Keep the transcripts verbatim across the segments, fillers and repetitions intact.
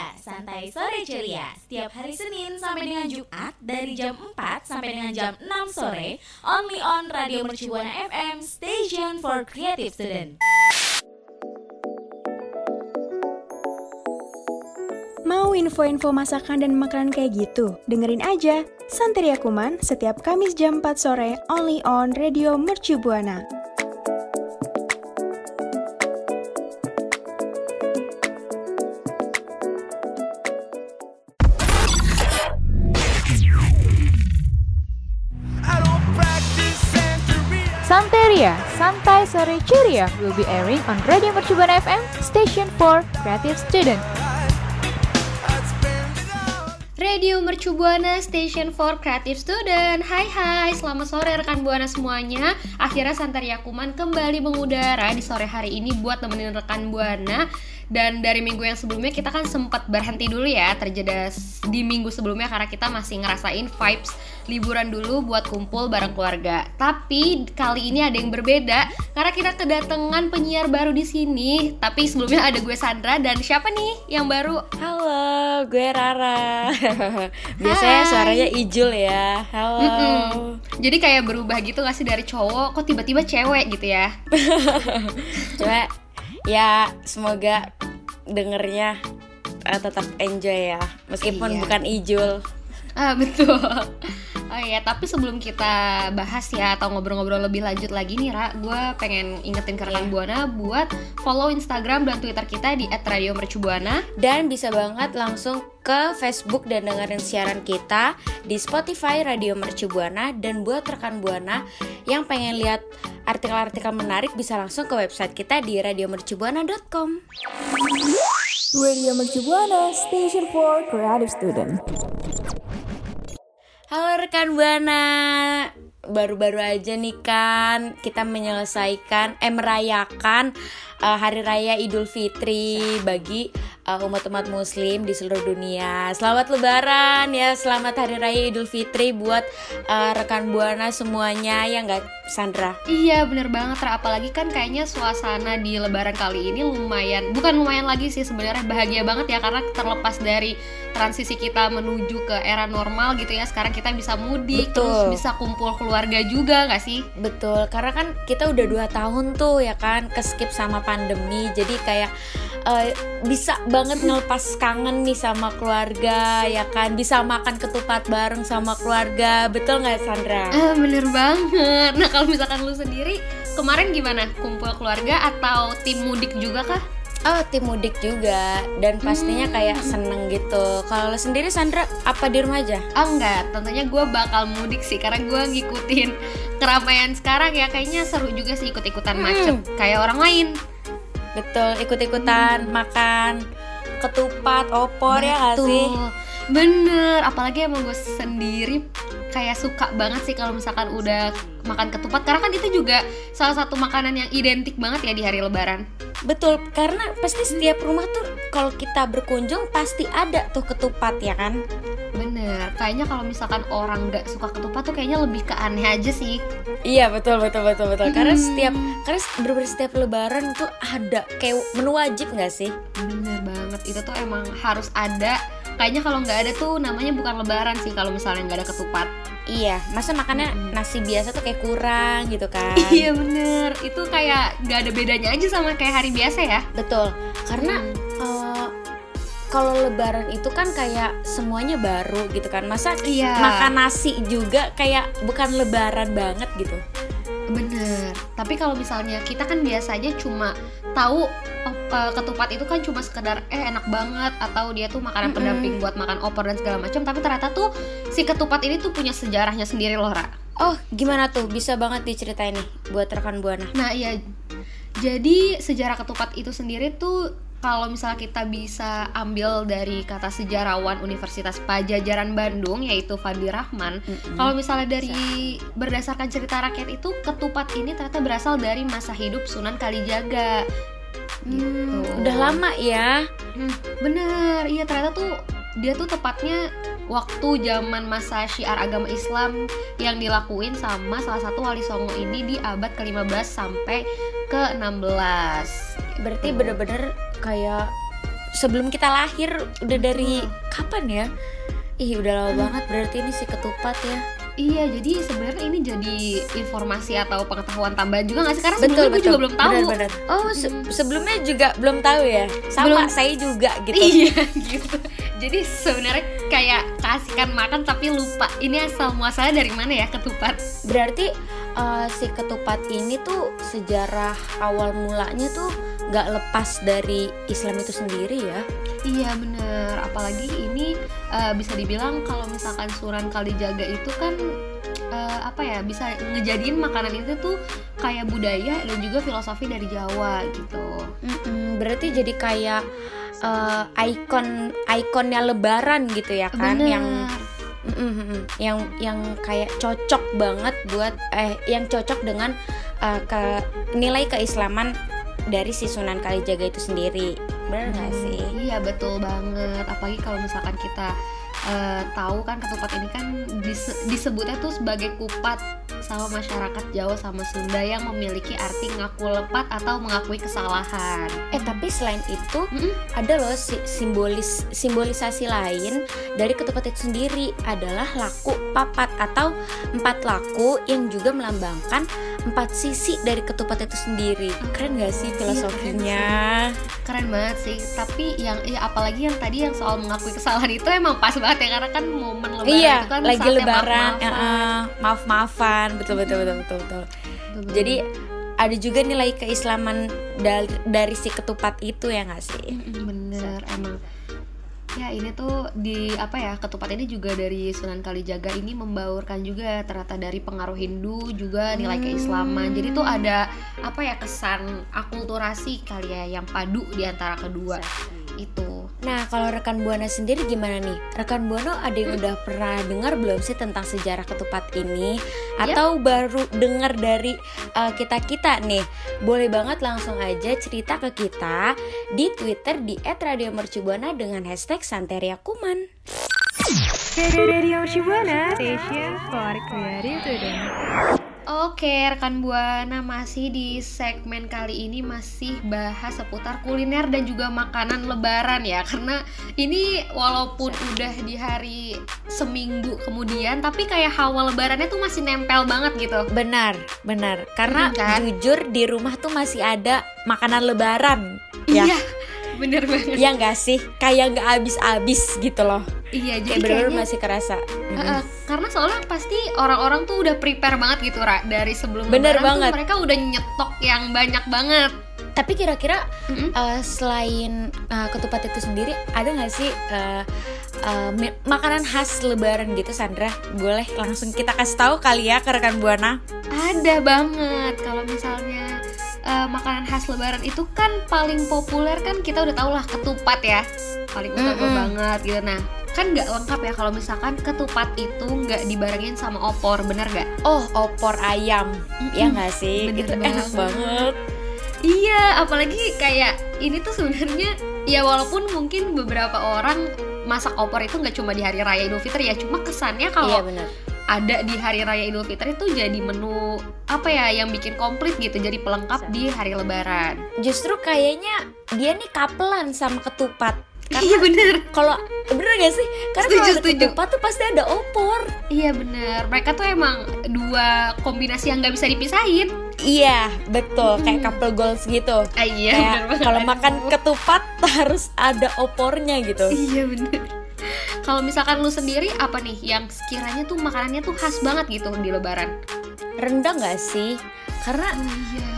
Mercubuana, santai sore ceria. Setiap hari Senin sampai dengan Jumat dari jam empat sampai dengan jam enam sore, only on Radio Mercubuana F M, station for creative student. Mau info-info masakan dan makanan kayak gitu? Dengerin aja Santeria Kuman setiap Kamis jam empat sore, only on Radio Mercubuana. Santeria, santai sore ceria will be airing on Radio Mercubuana F M, station for creative student. Radio Mercubuana, station for creative student. Hai hai, selamat sore rekan Buana semuanya. Akhirnya Santeria Kuman kembali mengudara di sore hari ini buat temenin rekan Buana. Dan dari minggu yang sebelumnya kita kan sempat berhenti dulu ya, terjeda di minggu sebelumnya karena kita masih ngerasain vibes liburan dulu buat kumpul bareng keluarga. Tapi kali ini ada yang berbeda karena kita kedatangan penyiar baru di sini. Tapi sebelumnya ada gue Sandra dan siapa nih yang baru? Halo, gue Rara. Biasanya Hai. Suaranya ijul ya. Halo. Mm-mm. Jadi kayak berubah gitu gak sih, dari cowok kok tiba-tiba cewek gitu ya? Coba ya, semoga dengernya uh, tetap enjoy ya, meskipun iya. bukan ijul. Ah, betul. Oh iya, tapi sebelum kita bahas ya atau ngobrol-ngobrol lebih lanjut lagi nih Ra, gue pengen ingetin ke rekan yeah. Buana buat follow Instagram dan Twitter kita di et radio mercu buana. Dan bisa banget langsung ke Facebook dan dengerin siaran kita di Spotify Radio Mercu Buana. Dan buat rekan Buana yang pengen lihat artikel-artikel menarik bisa langsung ke website kita di radio mercu buana dot com. Radio Mercu Buana, station for creative student. Halo rekan Buana, baru-baru aja nih kan kita menyelesaikan, eh merayakan uh, Hari Raya Idul Fitri bagi uh, umat-umat muslim di seluruh dunia. Selamat Lebaran ya, selamat Hari Raya Idul Fitri buat uh, rekan Buana semuanya ya gak Sandra? Iya bener banget, apalagi kan kayaknya suasana di Lebaran kali ini lumayan, bukan lumayan lagi sih sebenarnya, bahagia banget ya karena terlepas dari transisi kita menuju ke era normal gitu ya. Sekarang kita bisa mudik, betul, terus bisa kumpul keluarga juga gak sih? Betul, karena kan kita udah dua tahun tuh ya kan keskip sama pandemi. Jadi kayak uh, bisa banget ngelepas kangen nih sama keluarga ya kan. Bisa makan ketupat bareng sama keluarga, betul gak Sandra? Uh, bener banget. Nah kalau misalkan lu sendiri kemarin gimana? Kumpul keluarga atau tim mudik juga kah? Oh, tim mudik juga, dan pastinya kayak seneng gitu. Kalau sendiri Sandra, apa di rumah aja? Oh enggak, tentunya gue bakal mudik sih karena gue ngikutin keramaian sekarang ya. Kayaknya seru juga sih ikut-ikutan macet hmm. kayak orang lain. Betul, ikut-ikutan hmm. makan ketupat, opor. Betul. Ya gak sih? Bener, apalagi emang gue sendiri kayak suka banget sih kalau misalkan udah makan ketupat, karena kan itu juga salah satu makanan yang identik banget ya di hari Lebaran. Betul, karena pasti setiap rumah tuh kalau kita berkunjung pasti ada tuh ketupat ya kan? Bener, kayaknya kalau misalkan orang gak suka ketupat tuh kayaknya lebih ke aneh aja sih. Iya betul, betul, betul, betul. Hmm. Karena setiap, karena bener-bener setiap Lebaran tuh ada kayak menu wajib gak sih? Bener banget, itu tuh emang harus ada. Kayaknya kalau nggak ada tuh namanya bukan Lebaran sih kalau misalnya nggak ada ketupat. Iya, masa makannya hmm. nasi biasa tuh kayak kurang gitu kan? Iya bener, itu kayak nggak ada bedanya aja sama kayak hari biasa ya. Betul, karena hmm. uh, kalau Lebaran itu kan kayak semuanya baru gitu kan, masa iya. makan nasi juga kayak bukan Lebaran banget gitu. Bener, tapi kalau misalnya kita kan biasanya cuma tahu uh, ketupat itu kan cuma sekedar eh enak banget atau dia tuh makanan mm-hmm. pendamping buat makan opor dan segala macam. Tapi ternyata tuh si ketupat ini tuh punya sejarahnya sendiri loh Ra. Oh gimana tuh, bisa banget diceritain nih buat rekan Buana. Nah iya, jadi sejarah ketupat itu sendiri tuh kalau misalnya kita bisa ambil dari kata sejarawan Universitas Padjajaran Bandung, yaitu Fadli Rahman. Mm-hmm. Kalau misalnya dari berdasarkan cerita rakyat itu, ketupat ini ternyata berasal dari masa hidup Sunan Kalijaga. Hmm, gitu. Udah lama ya? Hmm, bener, iya ternyata tuh dia tuh tepatnya waktu zaman masa syiar agama Islam yang dilakuin sama salah satu wali songo ini di abad kelima belas sampai ke enam belas. Berarti bener-bener kayak sebelum kita lahir udah dari hmm. kapan ya? Ih, udah lama hmm. banget berarti ini si ketupat ya. Iya, jadi sebenarnya ini jadi informasi atau pengetahuan tambahan juga nggak sih? Karena sebelumnya betul, betul. juga belum tahu. Benar, benar. Oh, se- sebelumnya juga belum tahu ya? Sama, belum. Saya juga gitu. Iya, gitu. Jadi sebenarnya kayak kasihkan makan tapi lupa. Ini asal muasalnya dari mana ya ketupat? Berarti uh, si ketupat ini tuh sejarah awal mulanya tuh nggak lepas dari Islam itu sendiri ya? Iya bener, apalagi ini uh, bisa dibilang kalau misalkan Sunan Kalijaga itu kan uh, apa ya, bisa ngejadiin makanan itu tuh kayak budaya dan juga filosofi dari Jawa gitu. Mm-mm, berarti jadi kayak uh, ikon ikonnya Lebaran gitu ya kan? Bener. Yang Mm-hmm. yang yang kayak cocok banget buat eh yang cocok dengan uh, ke, nilai keislaman dari si Sunan Kalijaga itu sendiri. Benar nggak hmm, sih? Iya betul banget. Apalagi kalau misalkan kita uh, tahu kan ketupat ini kan dise- disebutnya tuh sebagai kupat sama masyarakat Jawa sama Sunda yang memiliki arti ngaku lepat atau mengakui kesalahan. Eh tapi selain itu mm-hmm. ada loh si- simbolis simbolisasi lain dari ketupat itu sendiri adalah laku papat atau empat laku yang juga melambangkan empat sisi dari ketupat itu sendiri. Keren nggak sih filosofinya? Keren banget sih, tapi yang ya apalagi yang tadi yang soal mengakui kesalahan itu emang pas banget ya, karena kan momen lebaran iya, itu kan lagi lebaran maaf-maafan uh, uh, betul, betul, betul, betul, betul betul betul jadi ada juga nilai keislaman dari, dari si ketupat itu ya nggak sih? Bener emang ya, ini tuh di apa ya, ketupat ini juga dari Sunan Kalijaga ini membaurkan juga ternyata dari pengaruh Hindu juga nilai keislaman. Jadi tuh ada apa ya, kesan akulturasi kali ya yang padu di antara kedua itu. Nah, kalau rekan Buana sendiri gimana nih? Rekan Buana ada yang hmm. udah pernah dengar belum sih tentang sejarah ketupat ini? Atau yep. baru dengar dari uh, kita-kita nih? Boleh banget langsung aja cerita ke kita di Twitter di et radio mercu buana dengan hashtag Santeria Kuman. Radio Mercu Buana, station for creative today. Oke, rekan Buana masih di segmen kali ini masih bahas seputar kuliner dan juga makanan lebaran ya. Karena ini walaupun udah di hari seminggu kemudian, tapi kayak hawa lebarannya tuh masih nempel banget gitu. Benar, benar. Karena kan? Jujur di rumah tuh masih ada makanan lebaran. Iya, ya, benar banget. Iya nggak sih? Kayak nggak habis-habis gitu loh. Iya, jadi bener-bener kayaknya masih kerasa. Uh, mm. Karena soalnya pasti orang-orang tuh udah prepare banget gitu, Ra, dari sebelum lebaran tuh mereka udah nyetok yang banyak banget. Tapi kira-kira mm-hmm. uh, selain uh, ketupat itu sendiri, ada nggak sih uh, uh, makanan khas lebaran gitu, Sandra? Boleh langsung kita kasih tahu kali ya ke rekan Buana. Ada banget. Kalau misalnya uh, makanan khas lebaran itu kan paling populer kan kita udah tau lah ketupat ya, paling utama mm-hmm. banget gitu. Nah, kan nggak lengkap ya kalau misalkan ketupat itu nggak dibarengin sama opor, bener nggak? Oh, opor ayam, mm-hmm. ya nggak sih? Bener gitu, banget. Enak banget. Iya, apalagi kayak ini tuh sebenarnya ya walaupun mungkin beberapa orang masak opor itu nggak cuma di hari raya Idul Fitri ya, cuma kesannya kalau iya, ada di hari raya Idul Fitri itu jadi menu apa ya yang bikin komplit gitu, jadi pelengkap di hari Lebaran. Justru kayaknya dia nih kapelan sama ketupat. Karena iya bener. Kalau bener gak sih? Karena setuju, kalau ada setuju. ketupat tuh pasti ada opor. Iya bener. Mereka tuh emang dua kombinasi yang nggak bisa dipisahin. Iya betul. Hmm. Kayak couple goals gitu. Ah, iya. Kalau makan ketupat harus ada opornya gitu. Iya bener. Kalau misalkan lu sendiri apa nih yang sekiranya tuh makanannya tuh khas banget gitu di Lebaran? Rendang nggak sih? Karena oh, iya.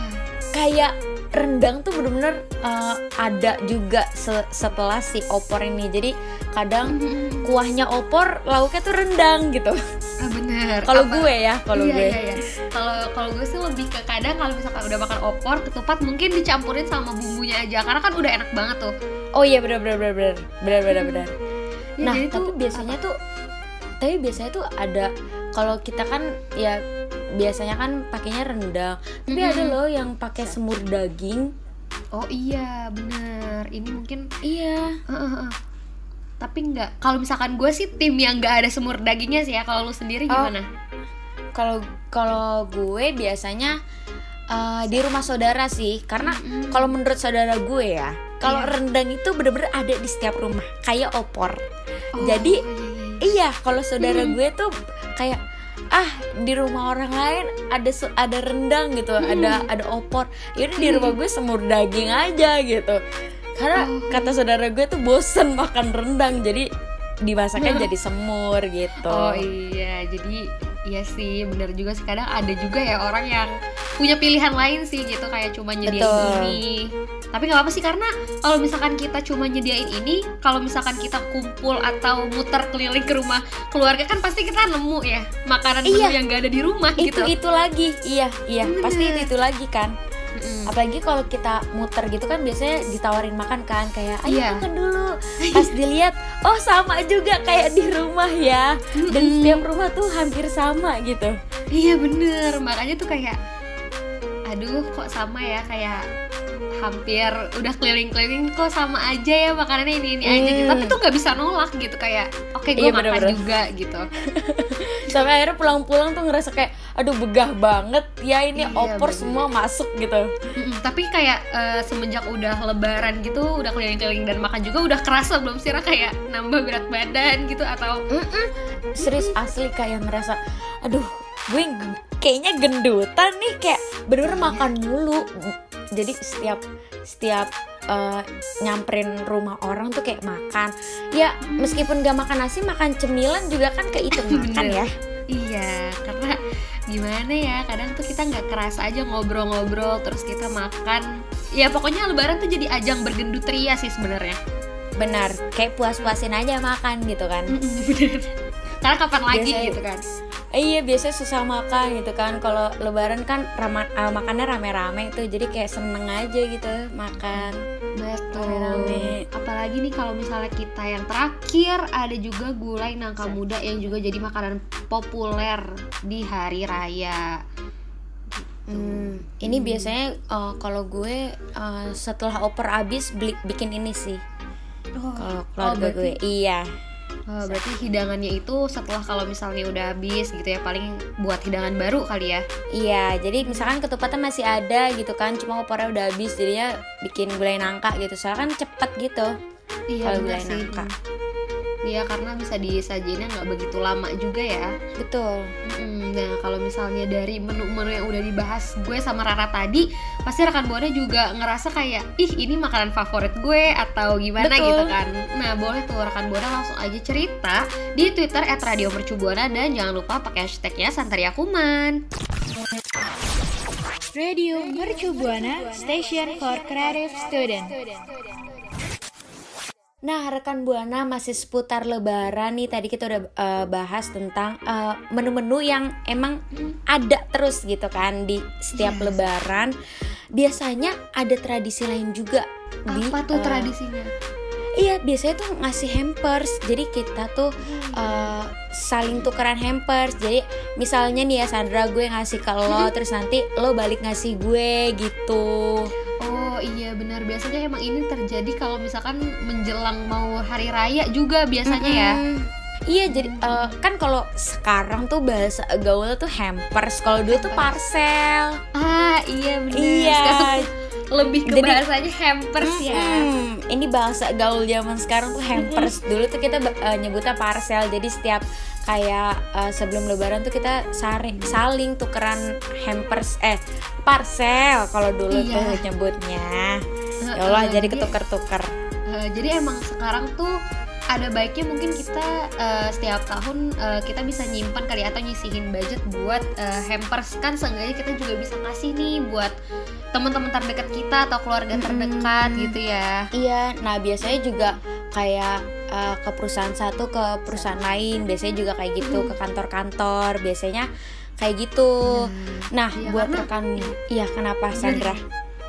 kayak rendang tuh benar-benar uh, ada juga se- setelah si opor ini. Jadi kadang mm-hmm. kuahnya opor, lauknya tuh rendang gitu. Ah, bener. Kalau gue ya, kalau iya, gue. Iya, iya. Kalau kalau gue sih lebih ke kadang kalau misalkan udah makan opor, ketupat mungkin dicampurin sama bumbunya aja karena kan udah enak banget tuh. Oh iya benar-benar benar-benar benar-benar benar. Ya, nah, tapi tuh, biasanya apa? tuh tapi biasanya tuh ada kalau kita kan ya biasanya kan pakainya rendang, tapi mm-hmm. ada loh yang pakai semur daging. Oh iya benar, ini mungkin iya. Uh, uh, uh. Tapi nggak, kalau misalkan gue sih tim yang nggak ada semur dagingnya sih ya. Kalau lu sendiri gimana? Kalau oh, kalau gue biasanya uh, di rumah saudara sih, karena mm-hmm. kalau menurut saudara gue ya, Kalau yeah. rendang itu bener-bener ada di setiap rumah, kayak opor. Oh, jadi iya, iya kalau saudara hmm. gue tuh kayak ah di rumah orang lain ada ada rendang gitu, hmm. ada ada opor. Yaudah hmm. di rumah gue semur daging aja gitu. Karena oh. kata saudara gue tuh bosen makan rendang, jadi dimasaknya jadi semur gitu. Oh iya, jadi iya sih benar juga sih, kadang ada juga ya orang yang punya pilihan lain sih gitu, kayak cuma nyediain Betul. ini. Tapi nggak apa-apa sih, karena kalau misalkan kita cuma nyediain ini, kalau misalkan kita kumpul atau muter keliling ke rumah keluarga kan pasti kita nemu ya makanan iya. menu yang nggak ada di rumah itu, gitu. Itu lagi, iya iya bener. Pasti itu itu lagi kan. Mm. Apalagi kalau kita muter gitu kan biasanya ditawarin makan kan, kayak ayo yeah. makan dulu. Pas dilihat, oh sama juga kayak di rumah ya. Mm-mm. Dan setiap rumah tuh hampir sama gitu. Iya bener, makanya tuh kayak aduh kok sama ya, kayak hampir udah keliling-keliling kok sama aja ya makanannya ini-ini mm. aja gitu. Tapi tuh gak bisa nolak gitu, kayak oke okay, gue iya, makan bener-bener. juga gitu. Sampai akhirnya pulang-pulang tuh ngerasa kayak aduh begah banget ya ini iya, opor bener. semua masuk gitu. Mm-mm, tapi kayak uh, semenjak udah lebaran gitu, udah keliling-keliling dan makan juga, udah kerasa belum sih kayak nambah berat badan gitu atau Mm-mm. serius Mm-mm. asli kayak merasa aduh gue kayaknya gendutan nih, kayak bener-bener yeah. makan mulu. Jadi setiap setiap uh, nyamperin rumah orang tuh kayak makan ya, meskipun gak makan nasi makan cemilan juga kan kehitung makan ya. Iya, karena gimana ya, kadang tuh kita gak kerasa aja ngobrol-ngobrol terus kita makan. Ya pokoknya lebaran tuh jadi ajang bergendut ria sih sebenarnya. Benar, kayak puas-puasin aja makan gitu kan. Bener, karena kapan lagi biasanya, gitu kan. Iya, biasanya susah makan gitu kan. Kalau lebaran kan rama, uh, makannya rame-rame tuh, jadi kayak seneng aja gitu makan. Betul, rame-rame. Apalagi nih kalau misalnya kita yang terakhir ada juga gulai nangka muda yang juga jadi makanan populer di hari raya. Hmm, ini hmm. biasanya uh, kalau gue uh, setelah oper abis beli, bikin ini sih. Oh, kalau keluarga oh, gue, iya. Oh, berarti hidangannya itu setelah kalau misalnya udah habis gitu ya, paling buat hidangan baru kali ya. Iya, jadi misalkan ketupatnya masih ada gitu kan, cuma opornya udah habis jadinya bikin gulai nangka gitu. Soalnya kan cepet gitu. Iya, kalau gulai nangka. Iya, karena bisa disajiinnya nggak begitu lama juga ya. Betul. Mm-hmm. Nah, kalau misalnya dari menu-menu yang udah dibahas gue sama Rara tadi, pasti rekan Buana juga ngerasa kayak, ih ini makanan favorit gue atau gimana Betul. gitu kan. Nah, boleh tuh rekan Buana langsung aja cerita di Twitter et radio mercu buana dan jangan lupa pakai hashtagnya Santaria Kuman. Radio Mercu Buana, station for creative student. Nah, rekan Buana, masih seputar lebaran nih. Tadi kita udah uh, bahas tentang uh, menu-menu yang emang ada terus gitu kan di setiap yes. lebaran. Biasanya ada tradisi lain juga. Apa di, tuh uh, tradisinya? Iya, biasanya tuh ngasih hampers. Jadi kita tuh hmm. uh, saling tukeran hampers. Jadi misalnya nih ya Sandra, gue ngasih ke lo, terus nanti lo balik ngasih gue gitu. Oh iya benar, biasanya emang ini terjadi kalau misalkan menjelang mau hari raya juga biasanya mm-hmm. ya. Iya, jadi uh, kan kalau sekarang tuh bahasa gaul tuh hampers, kalau dulu tuh parcel. Ah iya benar. Iya. Sekarang lebih ke jadi, bahasanya hampers mm-hmm. ya. Ini bahasa gaul zaman sekarang tuh hampers. Mm-hmm. Dulu tuh kita uh, nyebutnya parcel. Jadi setiap kayak uh, sebelum lebaran tuh kita saring, saling tukeran hampers eh parcel kalau dulu iya. tuh nyebutnya. Ya Allah, uh, jadi ketuker-tuker. Uh, jadi emang sekarang tuh ada baiknya mungkin kita uh, setiap tahun uh, kita bisa nyimpan kali atau nyisihin budget buat uh, hampers kan, seenggaknya kita juga bisa ngasih nih buat teman-teman terdekat kita atau keluarga terdekat hmm. gitu ya. Iya, nah biasanya juga kayak uh, ke perusahaan satu ke perusahaan lain biasanya juga kayak gitu, hmm. ke kantor-kantor biasanya kayak gitu. Nah, nah ya buat karena, rekan iya kenapa Sandra?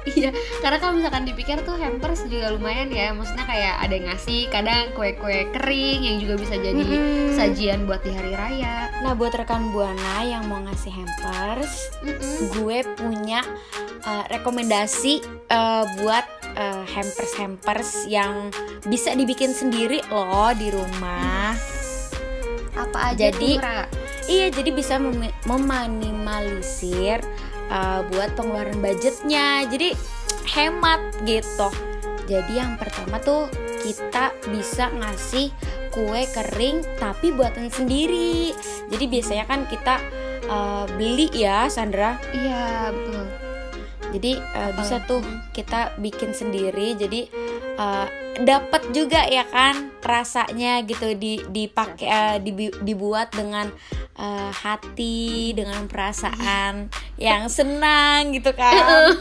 Iya, karena kalau misalkan dipikir tuh hampers juga lumayan ya. Maksudnya kayak ada yang ngasih, kadang kue-kue kering yang juga bisa jadi mm-hmm. sajian buat di hari raya. Nah, buat rekan Buana yang mau ngasih hampers, mm-hmm. gue punya uh, rekomendasi uh, buat uh, hampers-hampers yang bisa dibikin sendiri loh di rumah. Apa aja jadi, tuh, Ra? Iya, jadi bisa mem- meminimalisir Uh, buat pengeluaran budgetnya, jadi hemat gitu. Jadi yang pertama tuh kita bisa ngasih kue kering tapi buatan sendiri. Jadi biasanya kan kita uh, beli ya, Sandra. Iya, betul. Jadi uh, bisa oh. tuh kita bikin sendiri. Jadi uh, dapat juga ya kan rasanya gitu, di dipakai uh, dibu- dibuat dengan uh, hati, dengan perasaan yang senang gitu kan.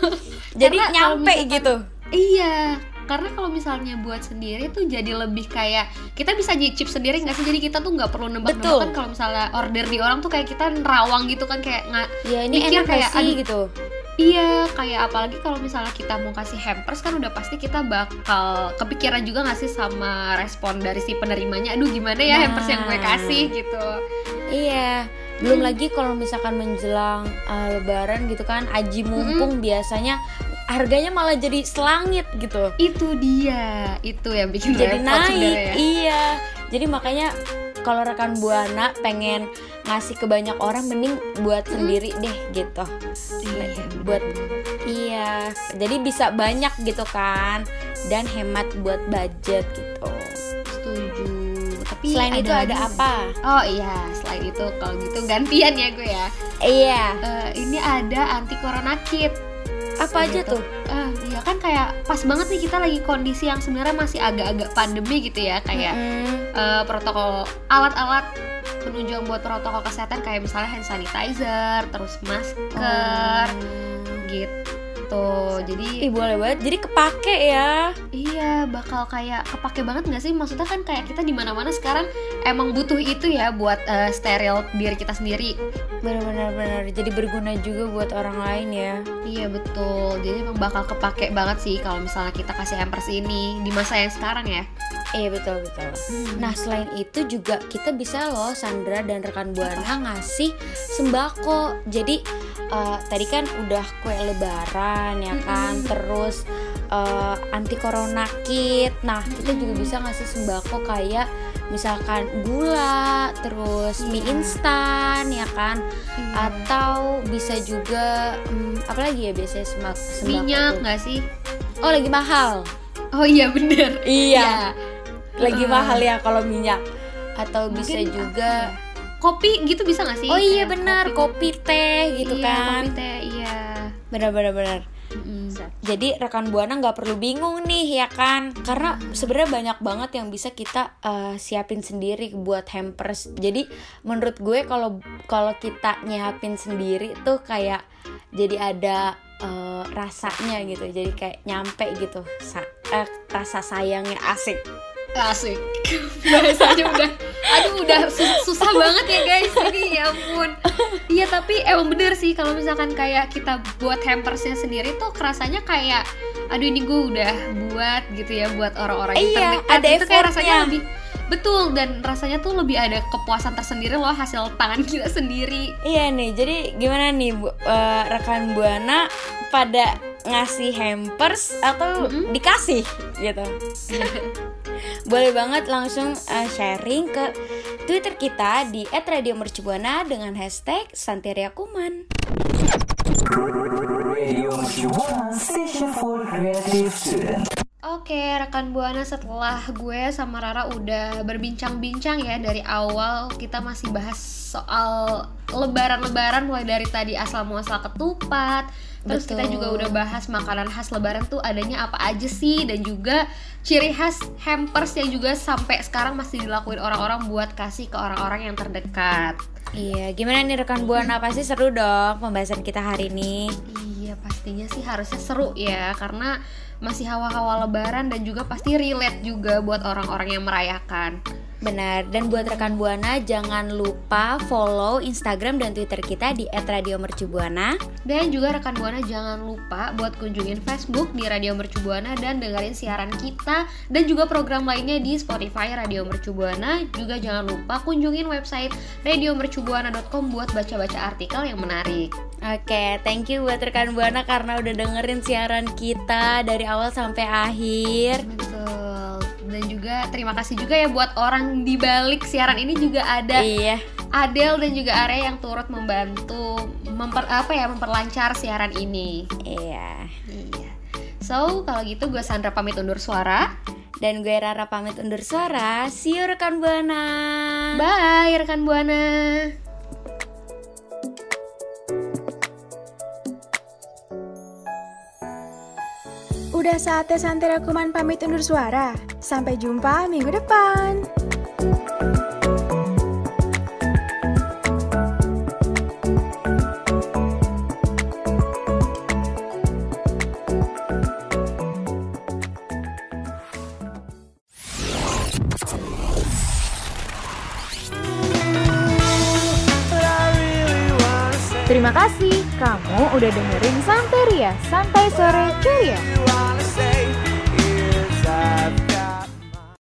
Jadi karena nyampe misalkan, gitu. Iya. Karena kalau misalnya buat sendiri tuh jadi lebih kayak kita bisa nyicip sendiri nggak sih, jadi kita tuh nggak perlu nebak-nebak kan. Kalau misalnya order di orang tuh kayak kita nerawang gitu kan, kayak nggak ya, mikir kayak aduh gitu. Iya, kayak apalagi kalau misalnya kita mau kasih hampers kan udah pasti kita bakal kepikiran juga nggak sih sama respon dari si penerimanya, aduh gimana ya nah. hampers yang gue kasih gitu. Iya. Belum hmm. lagi kalau misalkan menjelang uh, lebaran gitu kan, aji mumpung hmm. biasanya harganya malah jadi selangit gitu. Itu dia, itu yang bikin jadi naik ya. Iya. Jadi makanya kalau rekan Buana pengen ngasih ke banyak orang, mending buat sendiri deh gitu. Iya. Buat iya. Jadi bisa banyak gitu kan, dan hemat buat budget gitu. Setuju. Tapi selain ada itu ada lagi. Apa? Oh iya, selain itu kalau gitu gantian ya gue ya. Iya. Uh, ini ada anti corona kit. Apa aja gitu. Tuh? Ah, iya kan kayak pas banget nih kita lagi kondisi yang sebenarnya masih agak-agak pandemi gitu ya, kayak mm-hmm. uh, protokol alat-alat penunjang buat protokol kesehatan kayak misalnya hand sanitizer, terus masker oh. gitu. Jadi ih boleh banget. Jadi kepake ya. Iya, bakal kayak kepake banget enggak sih? Maksudnya kan kayak kita di mana-mana sekarang emang butuh itu ya buat uh, steril diri kita sendiri. Benar-benar, jadi berguna juga buat orang lain ya. Iya betul, jadi emang bakal kepake banget sih kalau misalnya kita kasih hampers ini di masa yang sekarang ya. Iya betul-betul hmm. Nah selain itu juga kita bisa loh Sandra dan rekan Buana ngasih sembako. Jadi uh, tadi kan udah kue lebaran ya kan, mm-hmm. terus uh, anti corona kit. Nah mm-hmm. kita juga bisa ngasih sembako kayak misalkan gula, terus yeah. mie instan ya kan, yeah. atau bisa juga hmm, apa lagi ya biasanya sembako, sembako minyak nggak sih? Oh lagi mahal. Oh iya bener. Iya. Ya. Lagi uh. mahal ya kalau minyak. Atau mungkin bisa juga uh, kopi gitu bisa nggak sih? Oh iya bener, kopi, kopi teh gitu iya, kan? Kopi teh iya. Bener-bener bener. Jadi rekan Buana nggak perlu bingung nih ya kan, karena sebenarnya banyak banget yang bisa kita uh, siapin sendiri buat hampers. Jadi menurut gue kalau kalau kita nyiapin sendiri tuh kayak jadi ada uh, rasanya gitu, jadi kayak nyampe gitu Sa- uh, rasa sayangnya asik. Asik. Bahasanya udah aduh udah susah, susah banget ya guys ini, ya ampun. Iya tapi emang bener sih kalau misalkan kayak kita buat hampersnya sendiri tuh kerasanya kayak aduh ini gue udah buat gitu ya buat orang-orang yang terdekat. Iya, ada itu kayak rasanya lebih betul, dan rasanya tuh lebih ada kepuasan tersendiri loh hasil tangan kita sendiri. Iya nih, jadi gimana nih bu, uh, rekan Buana pada ngasih hampers atau mm-hmm. dikasih gitu? Boleh banget langsung uh, sharing ke Twitter kita di et radio mercu buana dengan hashtag Santeria Kuman. Oke, rekan Buana, setelah gue sama Rara udah berbincang-bincang ya dari awal, kita masih bahas soal lebaran-lebaran mulai dari tadi asal muasal ketupat. Terus betul. Kita juga udah bahas makanan khas lebaran tuh adanya apa aja sih, dan juga ciri khas hampers yang juga sampai sekarang masih dilakuin orang-orang buat kasih ke orang-orang yang terdekat. Iya, gimana nih rekan Buana, pasti seru dong pembahasan kita hari ini. Iya, pastinya sih harusnya seru ya, karena masih hawa-hawa lebaran dan juga pasti relate juga buat orang-orang yang merayakan. Benar, dan buat rekan Buana jangan lupa follow Instagram dan Twitter kita di et radio mercu buana. Dan juga rekan Buana jangan lupa buat kunjungin Facebook di Radio Mercu Buana dan dengerin siaran kita dan juga program lainnya di Spotify Radio Mercu Buana. Juga jangan lupa kunjungin website radio mercu buana dot com buat baca-baca artikel yang menarik. Oke, thank you buat rekan Buana karena udah dengerin siaran kita dari awal sampai akhir. Betul. Dan juga terima kasih juga ya buat orang di balik siaran ini, juga ada iya. Adel dan juga Arya yang turut membantu memper apa ya memperlancar siaran ini. Iya. Iya. So, kalau gitu gue Sandra pamit undur suara. Dan gue Rara pamit undur suara. See you rekan Buana. Bye rekan Buana. Udah saatnya Santera Kuman pamit undur suara. Sampai jumpa minggu depan. Terima kasih kamu udah dengerin Santeria Santai Sore Ceria.